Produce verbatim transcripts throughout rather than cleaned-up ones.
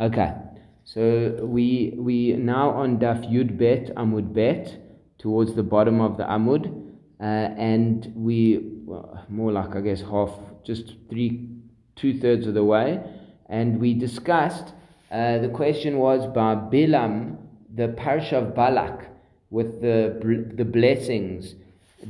Okay, so we we now on Daf Yud Bet, Amud Bet, towards the bottom of the Amud, uh, and we well, more like I guess half, just three, two thirds of the way, and we discussed. Uh, the question was by Bilam, the Parsha of Balak, with the the blessings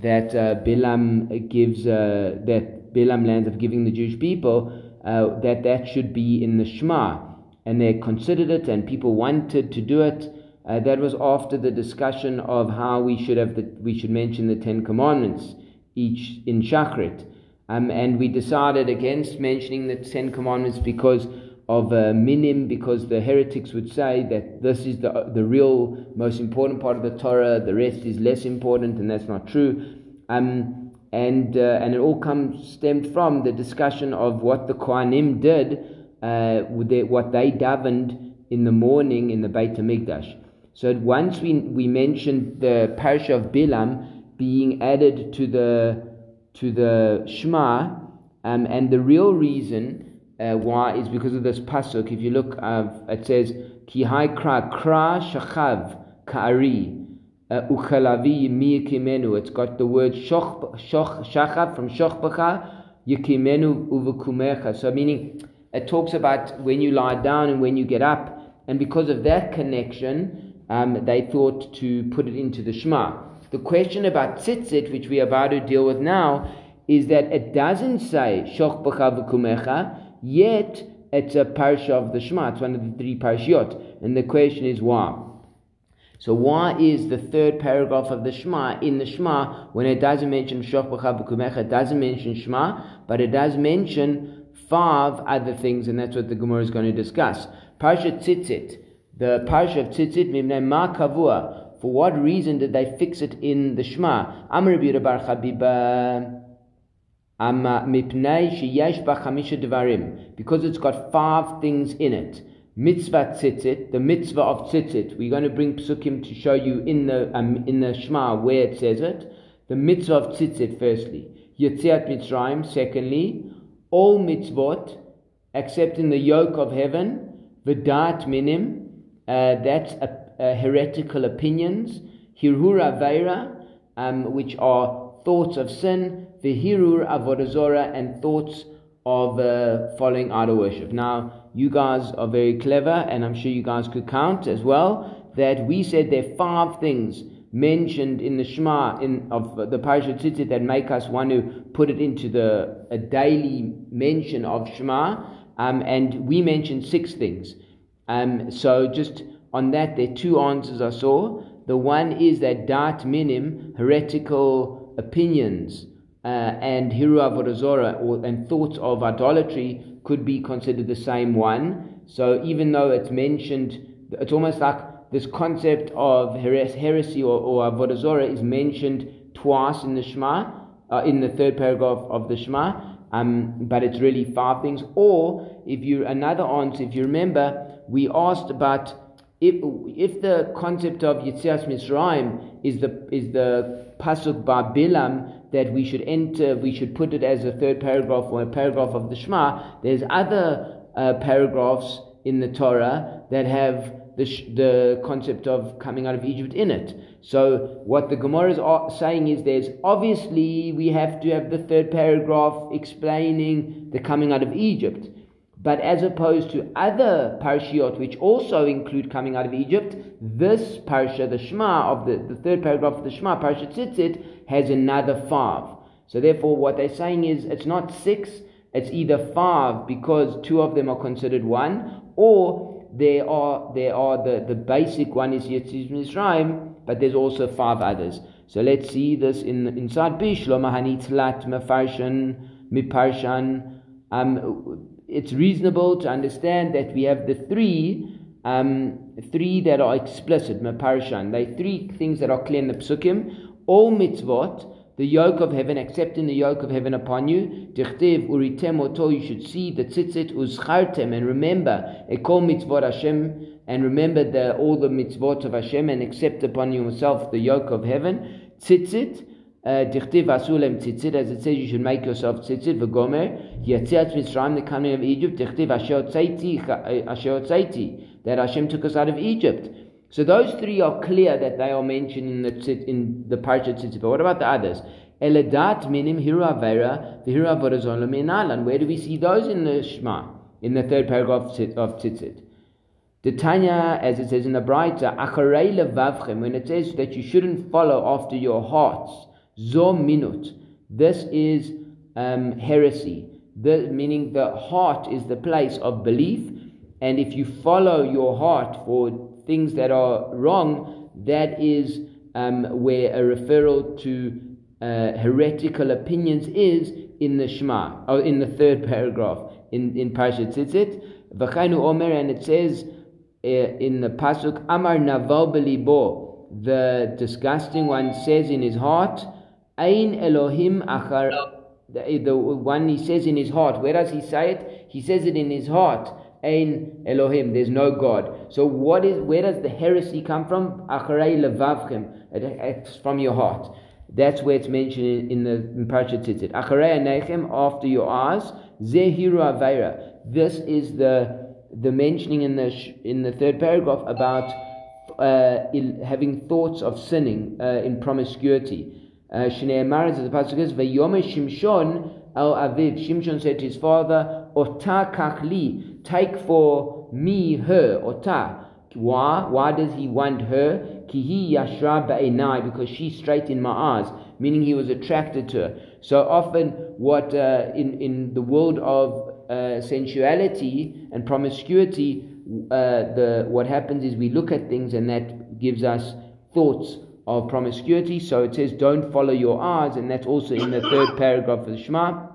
that uh, Bilam gives, uh, that Bilam lands of giving the Jewish people. Uh, that that should be in the Shema, and they considered it, and people wanted to do it. Uh, that was after the discussion of how we should have the, we should mention the Ten Commandments each in Shacharit, um, and we decided against mentioning the Ten Commandments because of uh, Minim, because the heretics would say that this is the the real most important part of the Torah, the rest is less important, and that's not true. Um, And uh, and it all comes stemmed from the discussion of what the Kohanim did, uh, with their, what they davened in the morning in the Beit Hamikdash. So once we we mentioned the Parsha of Bilam being added to the to the Shema, um, and the real reason uh, why is because of this pasuk. If you look, uh, it says Ki hai kra kra shachav ka'ari. Uh, it's got the word shachab from shochbacha yikimenu uvukumecha. So meaning, it talks about when you lie down and when you get up, and because of that connection, um, they thought to put it into the Shema. The question about tzitzit, which we are about to deal with now, is that it doesn't say shochbacha vukumecha, yet it's a parsha of the Shema. It's one of the three parshiyot, and the question is why. So why is the third paragraph of the Shema in the Shema when it doesn't mention Shachbacha B'Kumecha, it doesn't mention Shema, but it does mention five other things, and that's what the Gemara is going to discuss. Parashat Tzitzit, the Parashat of Tzitzit, Mimnei Ma Kavua, for what reason did they fix it in the Shema? Amar Rebbi Elazar ben Azariah, Amar Mipnei Sheyesh Ba Chamisha Devarim, because it's got five things in it. Mitzvah Tzitzit, the Mitzvah of Tzitzit. We're going to bring Psukim to show you in the um, in the Shema where it says it. The Mitzvah of Tzitzit, firstly. Yetziat Mitzrayim, secondly. All Mitzvot, except in the yoke of heaven. V'dat Minim, uh, that's a, a heretical opinions. Hirur Aveira, um, which are thoughts of sin. V'hirur Avodazora, and thoughts of uh, following idol worship. Now, you guys are very clever, and I'm sure you guys could count as well, that we said there are five things mentioned in the Shema in, of the Parashat Tzitzit that make us want to put it into the a daily mention of Shema, um, and we mentioned six things. Um, so just on that, there are two answers I saw. The one is that dat minim, heretical opinions, uh, and hiru avodazora, or and thoughts of idolatry, could be considered the same one. So even though it's mentioned, it's almost like this concept of heresy or, or Avodazora is mentioned twice in the Shema, uh, in the third paragraph of the Shema, um, but it's really five things. Or, if you another answer, if you remember, we asked about if if the concept of Yetzias Mitzrayim is the is the pasuk by Bilam, that we should enter, we should put it as a third paragraph or a paragraph of the Shema. There's other uh, paragraphs in the Torah that have the sh- the concept of coming out of Egypt in it. So what the Gemara is saying is there's obviously we have to have the third paragraph explaining the coming out of Egypt. But as opposed to other parashiyot, which also include coming out of Egypt, this parsha, the Shema, of the, the third paragraph of the Shema, Parsha Tzitzit, has another five. So therefore, what they're saying is, it's not six, it's either five, because two of them are considered one, or there are there are the, the basic one is Yetzias Mitzrayim, but there's also five others. So let's see this in inside Bishlo Mahanitzlat Mefarshan Miparshan. Um... It's reasonable to understand that we have the three, um, three that are explicit, meparshan. They three things that are clear in the psukim. All mitzvot, the yoke of heaven, accepting the yoke of heaven upon you. Dichtiv uritem oto, you should see the tzitzit uzchartem, and remember ekol mitzvot Hashem, and remember the, all the mitzvot of Hashem, and accept upon yourself the yoke of heaven. Tzitzit. Dichtiv asulem tzitzit, as it says, you should make yourself tzitzit v'gomer. Yetziat Mitzrayim, the coming of Egypt. Dichtiv asher tzaiti, that Hashem took us out of Egypt. So those three are clear that they are mentioned in the tzit, in the Parashat Tzitzit. But what about the others? Eladat minim hiru avera v'hiru avodazora min alan. Where do we see those in the Shema? In the third paragraph of Tzitzit. The Tanya, as it says in the Brayta, acharei levavchem, when it says that you shouldn't follow after your hearts, zo minut, this is um, heresy. The, meaning the heart is the place of belief, and if you follow your heart for things that are wrong, that is um, where a referral to uh, heretical opinions is in the Shema, or in the third paragraph in, in Parashat Tzitzit. V'chainu omer, and it says uh, in the Pasuk, amar naval belibo, the disgusting one says in his heart, Ein Elohim achar, the, the one he says in his heart. Where does he say it? He says it in his heart. Ein Elohim, there's no God. So what is? Where does the heresy come from? Acharei levavchem, it's from your heart. That's where it's mentioned in, in the Parashat Tzitzit. Acharei aneichem, after your eyes. Zeh hiru aveira. This is the the mentioning in the in the third paragraph about uh, having thoughts of sinning uh, in promiscuity. Shneimar, as the pasuk is, "Vayome Shimshon al aviv." Shimshon said to his father, "Ota kachli, take for me her." Ota. Why? Why does he want her? Kihi yashra ba'enai, because she's straight in my eyes. Meaning he was attracted to her. So often, what uh, in in the world of uh, sensuality and promiscuity, uh, the what happens is we look at things and that gives us thoughts of promiscuity. So it says, don't follow your eyes, and that's also in the third paragraph of the Shema.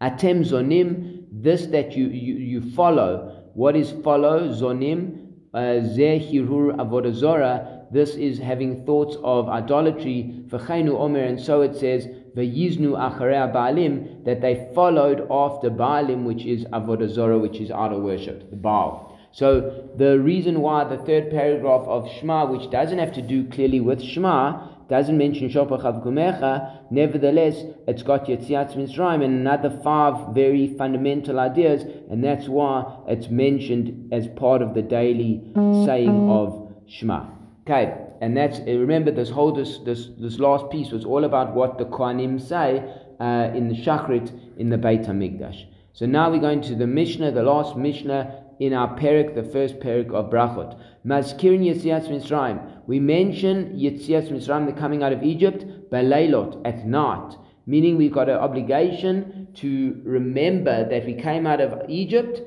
Atem zonim, this that you you, you follow. What is follow? Zonim, zeh hirur avodazora, this is having thoughts of idolatry. V'cheinu omer, and so it says, v'yiznu acharei baalim, that they followed after baalim, which is avodazora, which is idol worship, the Baal. So the reason why the third paragraph of Shema, which doesn't have to do clearly with Shema, doesn't mention Shopach Avgumecha, nevertheless, it's got Yetziat Mitzrayim and another five very fundamental ideas, and that's why it's mentioned as part of the daily saying of Shema. Okay, and that's, remember this whole, this, this, this last piece was all about what the Kohanim say uh, in the Shacharit, in the Beit Hamikdash. So now we're going to the Mishnah, the last Mishnah, in our Perik, the first Perik of Brachot. Mazkirin Yetziat Mitzrayim. We mention Yetziat Mitzrayim, the coming out of Egypt, Balaylot, at night. Meaning we've got an obligation to remember that we came out of Egypt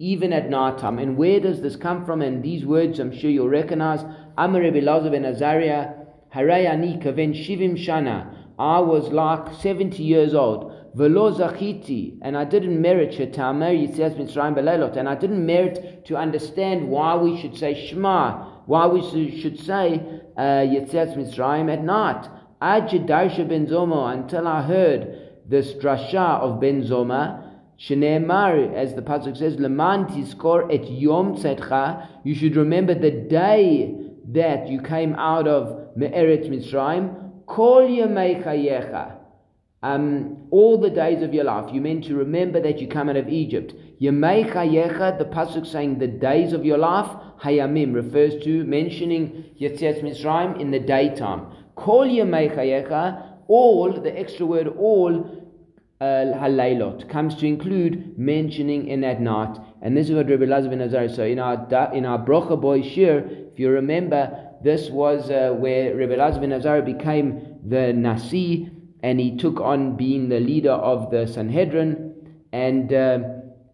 even at night time. And where does this come from? And these words I'm sure you'll recognize. Amar Rebbi Elazar ben Azariah, Haray ani kaven shivim shana. I was like seventy years old. V'lo zachiti, and I didn't merit shetamar Yetzias Mitzrayim b'leilot, and I didn't merit to understand why we should say Shema, why we should say uh, Yetzias Mitzrayim at night. Ad shedarsha Ben Zoma, until I heard this drasha of Ben Zoma, sheneemar, as the pasuk says, leman tizkor et yom tzedcha, you should remember the day that you came out of Me'eretz Mitzrayim, kol yemei chayecha. Um, all the days of your life, you meant to remember that you come out of Egypt. Yemei Chayecha, the pasuk saying the days of your life, Hayamim, refers to mentioning Yetzias Mitzrayim in the daytime. Kol Yemei Chayecha, all, the extra word all, Halaylot, uh, comes to include mentioning in that night. And this is what Rebbi Elazar ben Azariah, so in our, in our Brocha Boy Shir, if you remember, this was uh, where Rebbi Elazar ben Azariah became the Nasi, and he took on being the leader of the Sanhedrin, and uh,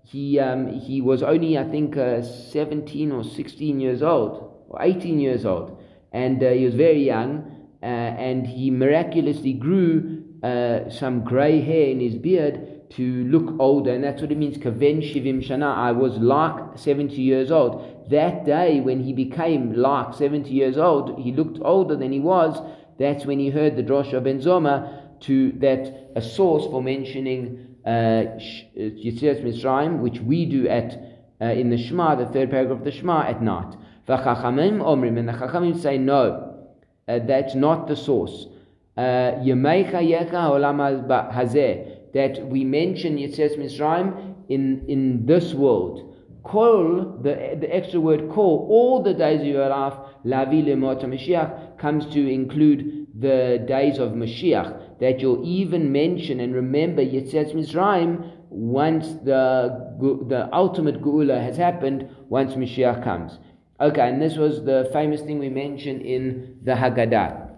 he um, he was only, I think, uh, seventeen or sixteen years old, or eighteen years old, and uh, he was very young, uh, and he miraculously grew uh, some grey hair in his beard to look older, and that's what it means, kaven shivim shana, I was like seventy years old. That day when he became like seventy years old, he looked older than he was. That's when he heard the drasha of Ben Zoma, to that a source for mentioning uh, Yetzias Mitzrayim, which we do at uh, in the Shema, the third paragraph of the Shema, at night. V'chachamim omrim, and the Chachamim say no, uh, that's not the source. Yemei Chayecha Olam Hazeh, that we mention Yetziat Mitzrayim in in this world. Kol, the the extra word kol, all the days of your life, Lavi Lemot Mashiach, comes to include the days of Mashiach, that you'll even mention and remember Yetziat Mitzrayim once the the ultimate Geula has happened, once Mashiach comes. Okay, and this was the famous thing we mentioned in the Haggadah.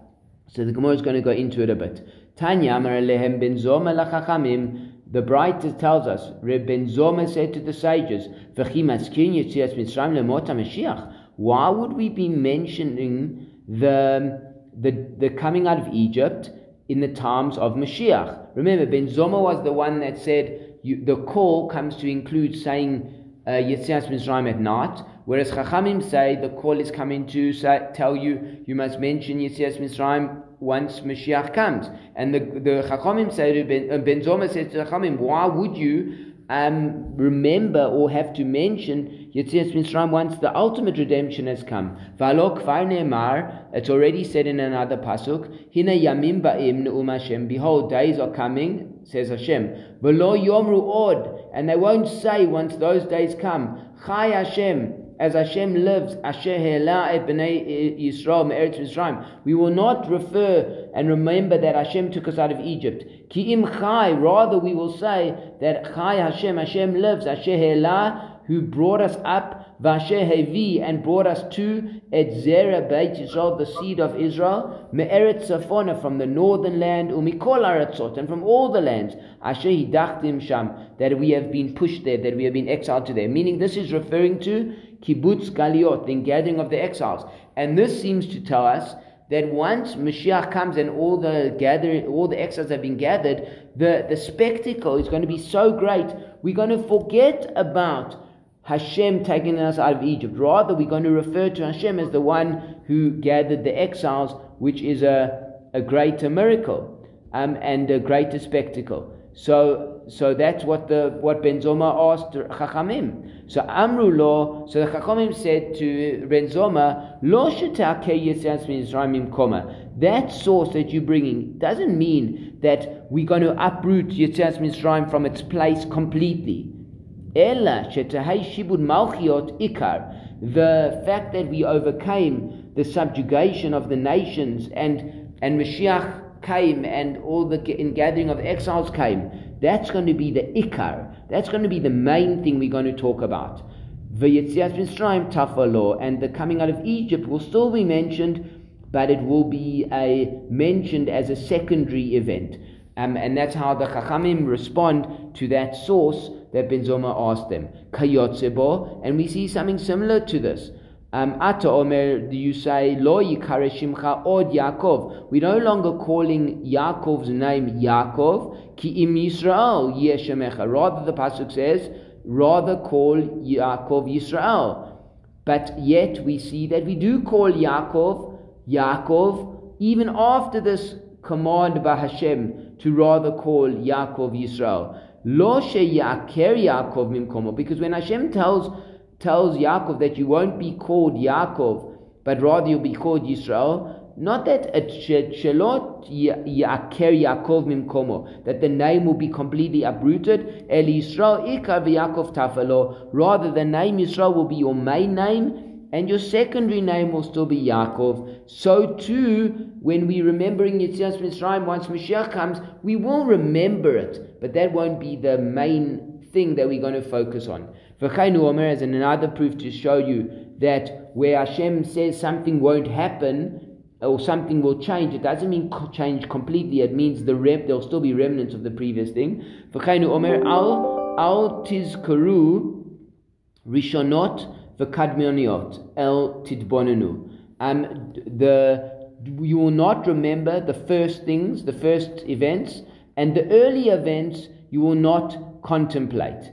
So the Gemara is going to go into it a bit. Tanya Amar Lehem Ben Zoma LaChachamim. The Brayta tells us, Ben Zoma said to the sages, V'chi maskin Yetzias Mitzrayim lemota Mashiach. Why would we be mentioning the, the the coming out of Egypt in the times of Mashiach? Remember, Ben Zoma was the one that said you, the call comes to include saying uh, Yetzias Mitzrayim at night, whereas Chachamim say the call is coming to say, tell you you must mention Yetzias Mitzrayim once Mashiach comes. And the, the Chachamim say to Ben, uh, Ben Zoma says to Chachamim, why would you um, remember or have to mention Yetzias Mitzrayim once the ultimate redemption has come? Valok kvar ne'emar, it's already said in another pasuk, Hina yamim ba'im ne'um Hashem, behold, days are coming, says Hashem, V'lo yomru od, and they won't say once those days come, Chai Hashem, as Hashem lives, Asher hela et bnei Yisrael me'eretz Mitzrayim. We will not refer and remember that Hashem took us out of Egypt. Ki im chai, rather we will say that chai Hashem, Hashem lives, Asher hela, who brought us up, v'asher hevi, and brought us to et zera beit Yisrael, the seed of Israel, me'eretz Safona, from the northern land, u'mikol haratzot, and from all the lands, Asher hidachtim sham, that we have been pushed there, that we have been exiled to there. Meaning, this is referring to Kibbutz Galiot, the gathering of the exiles. And this seems to tell us that once Mashiach comes and all the gathering, all the exiles have been gathered, the, the spectacle is going to be so great, we're going to forget about Hashem taking us out of Egypt. Rather, we're going to refer to Hashem as the one who gathered the exiles, which is a, a greater miracle um, and a greater spectacle. So, So that's what the what Ben Zoma asked Chachamim. So Amru lo. So the Chachamim said to Ben Zoma, Lo sheta ke Yetzias Mitzrayim koma. That source that you're bringing doesn't mean that we're going to uproot Yetzias Mitzrayim from its place completely. Ella sheta hay shibud malchiot ikar. The fact that we overcame the subjugation of the nations and and Mashiach came and all the gathering of exiles came. That's going to be the ikar. That's going to be the main thing we're going to talk about. V'yetzias Mitzrayim tafalo, and the coming out of Egypt will still be mentioned, but it will be a, mentioned as a secondary event. Um, and that's how the Chachamim respond to that source that Ben Zoma asked them. Kayotzebo, and we see something similar to this. Ata Omer, do you say Lo Yikare Shimcha Od Yaakov? We're no longer calling Yaakov's name Yaakov. Ki im Yisrael Yeshemecha. Rather, the pasuk says, rather call Yaakov Yisrael. But yet we see that we do call Yaakov Yaakov even after this command by Hashem to rather call Yaakov Yisrael. Lo she Yaaker Yaakov Mimkomo, because when Hashem tells tells Yaakov that you won't be called Yaakov, but rather you'll be called Yisrael, not that it shelot Yaaker Yaakov mimkomo, that the name will be completely uprooted, El Yisrael Ikar Yaakov tafalo, rather the name Yisrael will be your main name, and your secondary name will still be Yaakov. So too, when we're remembering Yetzias Mitzrayim, once Mashiach comes, we will remember it, but that won't be the main thing that we're going to focus on. V'cheinu Omer is another proof to show you that where Hashem says something won't happen or something will change, it doesn't mean change completely. It means the rep there will still be remnants of the previous thing. V'cheinu Omer al al tizkaru rishonot v'kadmoniot el tidbonenu. Um, the you will not remember the first things, the first events, and the early events you will not contemplate.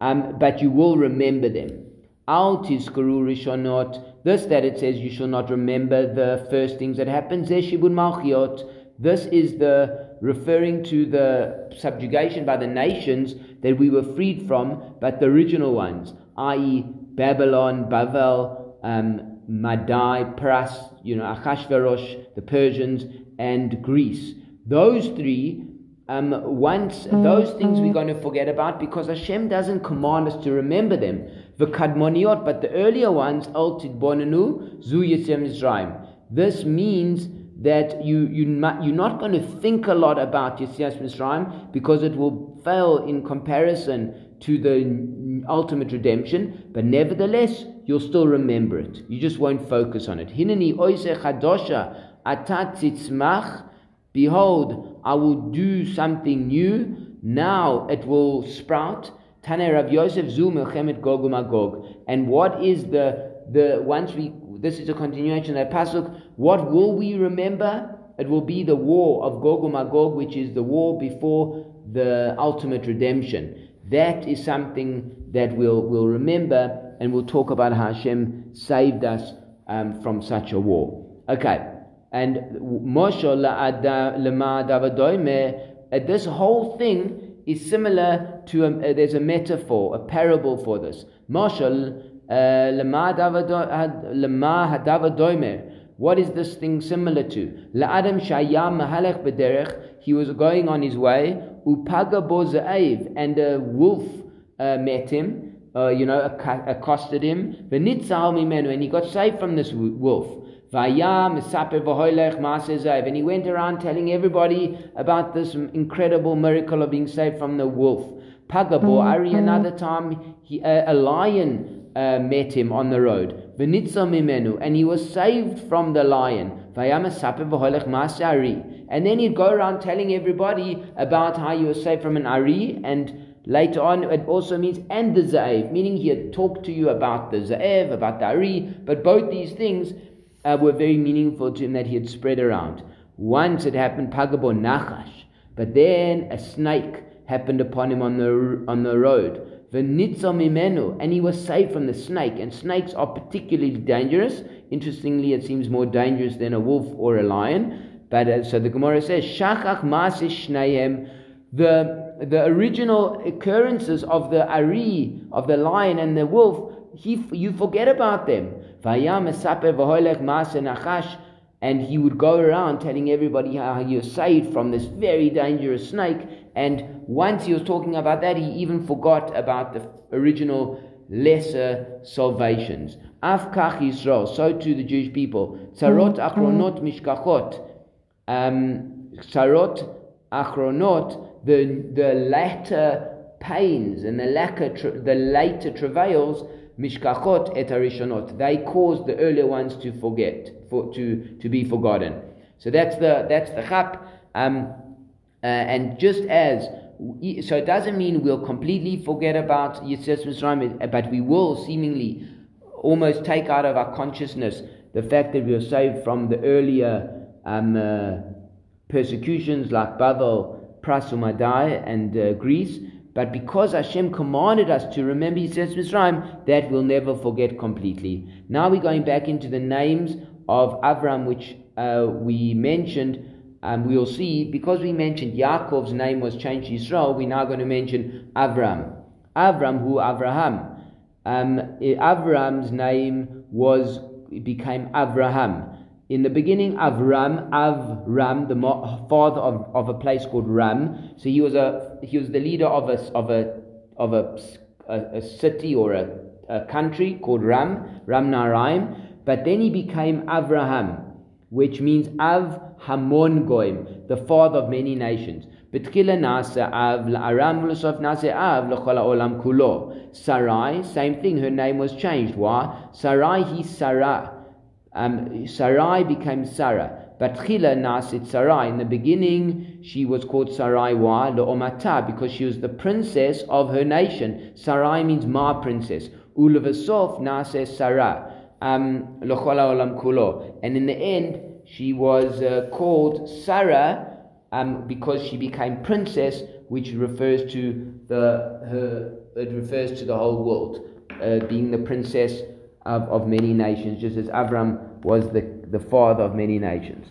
Um, but you will remember them. Al tizkaru rishonot. This that it says you shall not remember the first things that happened. Zeh shibud malchiot. This is the referring to the subjugation by the nations that we were freed from, but the original ones, that is, Babylon, Bavel, um, Madai, Paras, you know, Achashverosh, the Persians, and Greece. Those three, um, once those things we're going to forget about, because Hashem doesn't command us to remember them. The Kadmoniot, but the earlier ones, Al Tidbonenu, Zu Yetziat Mitzrayim. This means that you, you, you're not going to think a lot about Yetziat Mitzrayim, because it will fail in comparison to the ultimate redemption, but nevertheless, you'll still remember it. You just won't focus on it. Hineni oise chadosha atat tzitzmach. Behold, I will do something new. Now it will sprout. Tanei Rav Yosef zu melchemet Gog uMagog. And what is the the once we this is a continuation of that pasuk. What will we remember? It will be the war of Gog uMagog, which is the war before the ultimate redemption. That is something that we'll we'll remember, and we'll talk about how Hashem saved us um, from such a war. Okay. And Moshe la'adavadoyme, this whole thing is similar to, a, there's a metaphor, a parable for this. Moshe la'adavadoyme, what is this thing similar to? La'adam shaya mahalech b'derech, he was going on his way, upaga bo za'ev, and a wolf uh, met him, uh, you know, accosted him, v'nitzal mimenu, and he got saved from this wolf. And he went around telling everybody about this incredible miracle of being saved from the wolf. Pagabo Ari, another time, he, uh, a lion uh, met him on the road. And he was saved from the lion. And then he'd go around telling everybody about how he was saved from an Ari. And later on, it also means, and the Za'ev, meaning he had talked to you about the Za'ev, about the Ari. But both these things Uh, were very meaningful to him, that he had spread around. Once it happened, Pagabo Nachash, but then a snake happened upon him on the on the road. V'nitzal mimenu, and he was saved from the snake. And snakes are particularly dangerous. Interestingly, it seems more dangerous than a wolf or a lion. But uh, so the Gemara says, Shachach Masish Shnayem, the the original occurrences of the Ari, of the lion and the wolf, he you forget about them. And he would go around telling everybody how he was saved from this very dangerous snake. And once he was talking about that, he even forgot about the original lesser salvations. Afkach Yisrael, so to the Jewish people. Tzarot achronot mishkachot. Tzarot achronot, the the latter pains and the latter tra- the later travails. Mishkachot et harishonot. They caused the earlier ones to forget, for, to, to be forgotten. So that's the that's the chap. Um, uh, and just as we, so, it doesn't mean we'll completely forget about Yetziat Mitzrayim, but we will seemingly almost take out of our consciousness the fact that we were saved from the earlier um, uh, persecutions like Babel, Pras Umadai, and uh, Greece. But because Hashem commanded us to remember Yetziat Mitzrayim, that we'll never forget completely. Now we're going back into the names of Avraham, which uh, we mentioned. Um, we'll see, because we mentioned Yaakov's name was changed to Yisrael, we're now going to mention Avraham. Avraham, who Avraham. Um, Avraham's name was became Avraham. In the beginning, Avram, Avram, the father of, of a place called Ram. So he was a he was the leader of a of a of a, a, a city or a, a country called Ram, Ramnaraim. But then he became Avraham, which means Av Hamon Goim, the father of many nations. Betchila nasa Av la'aram v'losof nasa Av l'chol ha'olam kulo. Sarai, same thing. Her name was changed. Why? Sarai, he Sarah. Um, Sarai became Sarah. But Chila nasit Sarai. In the beginning, she was called Sarai wa le'omata, because she was the princess of her nation. Sarai means my princess. Ulevasof nasit Sarah. Um, Lochola olam kulo. And in the end, she was uh, called Sarah um, because she became princess, which refers to the her. It refers to the whole world, uh, being the princess Of, of many nations, just as Avram was the, the father of many nations.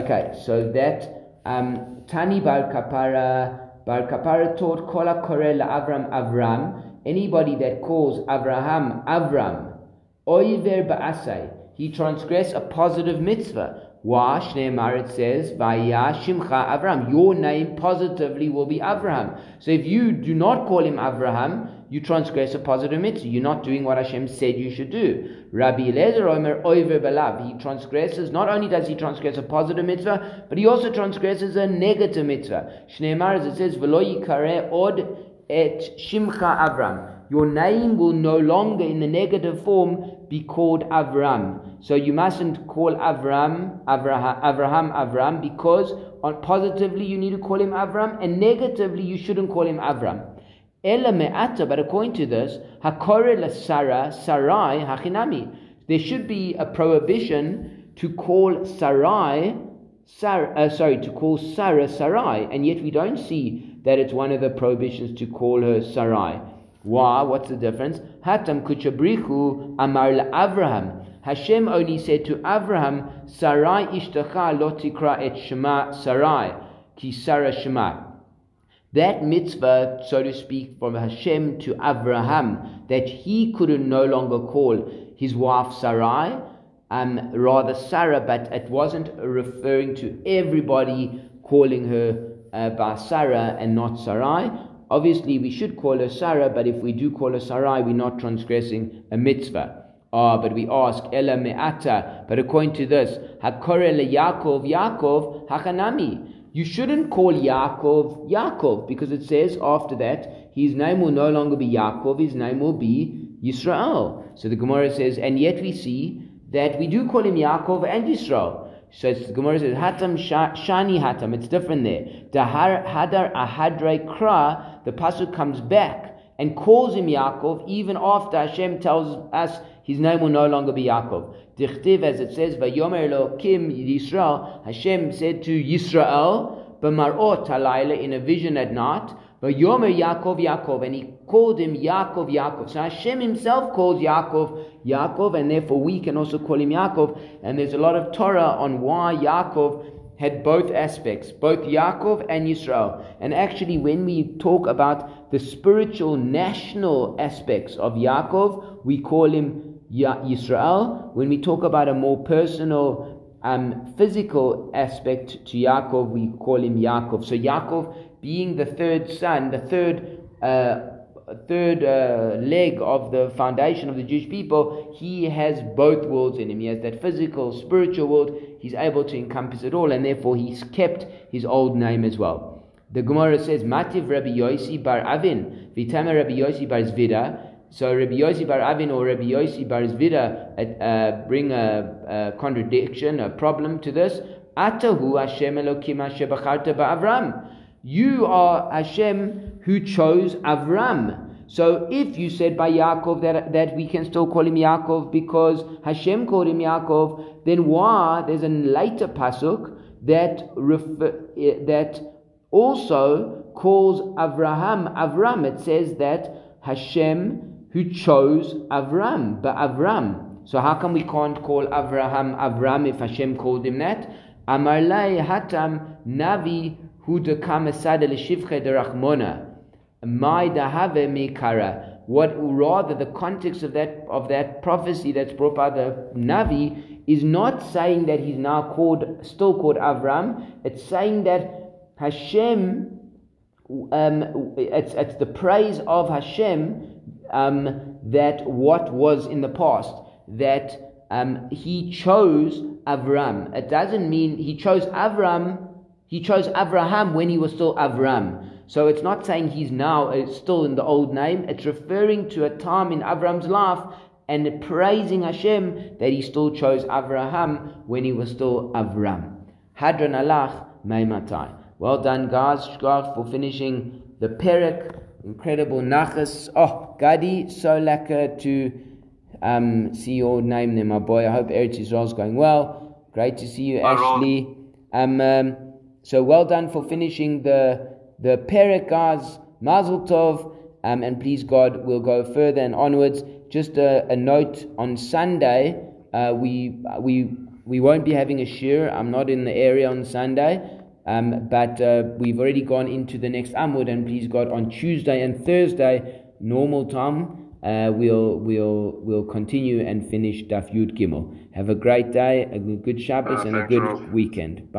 Okay, so that um, Tani Bar Kapara Bar Kapara taught Kola Korel Avram Avram. Anybody that calls Avraham Avram, Oiver Ba'asai, he transgressed a positive mitzvah. Why? Shneimar, it says, Vaya Shimcha Avraham. Your name positively will be Avraham. So if you do not call him Avraham, you transgress a positive mitzvah. You're not doing what Hashem said you should do. Rabbi Elazar Omer Oiver Balav. He transgresses, not only does he transgress a positive mitzvah, but he also transgresses a negative mitzvah. Shneimar, as it says, V'lo yikare od et Shimcha Avraham. Your name will no longer, in the negative form, be called Avram. So you mustn't call Avram, Avraham, Avraham, Avram, because on positively you need to call him Avram, and negatively you shouldn't call him Avram. Ela me'ata, but according to this, hakore la Sarah, Sarai, hachinami. There should be a prohibition to call Sarai, Sarah, uh, sorry, to call Sarah, Sarai, and yet we don't see that it's one of the prohibitions to call her Sarai. Why? What's the difference? Hatam kuchabrihu amar la'Avraham. Hashem only said to Avraham, Sarai ishtacha lo tikra et Shema Sarai, ki Sarah Shema. That mitzvah, so to speak, from Hashem to Avraham, that he couldn't no longer call his wife Sarai, um, rather Sarah, but it wasn't referring to everybody calling her uh, by Sarah and not Sarai. Obviously, we should call her Sarah, but if we do call her Sarai, we're not transgressing a mitzvah. Ah, oh, but we ask, Ela me'ata, but according to this, Hakore le Yaakov, Yaakov, Hachanami. You shouldn't call Yaakov, Yaakov, because it says after that, his name will no longer be Yaakov, his name will be Yisrael. So the Gemara says, and yet we see that we do call him Yaakov and Yisrael. So it's, the Gemara says, Hatam Shani Hatam. It's different there. Dahar Hadar Ahadrei Kra. The pasuk comes back and calls him Yaakov, even after Hashem tells us his name will no longer be Yaakov. Dichtiv, as it says, Vayomer Elokim Yisrael. Hashem said to Yisrael, B'marot halayla, in a vision at night, Vayomer Yaakov Yaakov, and he called him Yaakov Yaakov. So Hashem himself calls Yaakov Yaakov, and therefore we can also call him Yaakov. And there's a lot of Torah on why Yaakov had both aspects, both Yaakov and Yisrael. And actually, when we talk about the spiritual national aspects of Yaakov, we call him ya- Yisrael. When we talk about a more personal um, physical aspect to Yaakov, we call him Yaakov. So Yaakov, being the third son, the third uh, third uh, leg of the foundation of the Jewish people, he has both worlds in him. He has that physical, spiritual world. He's able to encompass it all, and therefore he's kept his old name as well. The Gemara says, Mativ Rabbi Yose bar Avin, Vitama Rabbi Yose bar Zevida. So Rabbi Yose bar Avin or Rabbi Yose bar Zevida uh, bring a, a contradiction, a problem to this. Atahu Hashem Elokim Shebacharta ba'Avram. You are Hashem who chose Avram. So if you said by Yaakov that, that we can still call him Yaakov because Hashem called him Yaakov, then why? There's a later pasuk that refer, that also calls Avraham Avram. It says that Hashem who chose Avram, but Avram. So how come we can't call Avraham Avram if Hashem called him that? Amar lei hatam Navi. What rather the context of that of that prophecy that's brought by the Navi is not saying that he's now called still called Avram. It's saying that Hashem, um, it's it's the praise of Hashem um, that what was in the past, that um, he chose Avram. It doesn't mean he chose Avram. He chose Avraham when he was still Avram. So it's not saying he's now uh, still in the old name. It's referring to a time in Avram's life and praising Hashem that he still chose Avraham when he was still Avram. Hadran alach meimatai. Well done, guys. Shkar for finishing the Perik. Incredible nachas. Oh, Gadi, so lacquer to um, see your name there, my boy. I hope Eretz Yisrael's going well. Great to see you, Ashley. Um... um So well done for finishing the the Perek, guys. Mazel Tov, um, and please God, we'll go further and onwards. Just a, a note on Sunday, uh, we we we won't be having a shir. I'm not in the area on Sunday, um, but uh, we've already gone into the next Amud, and please God, on Tuesday and Thursday, normal time, uh, we'll we'll we'll continue and finish Daf Yud Gimel. Have a great day, a good Shabbos, uh, and a good you. weekend. Bye.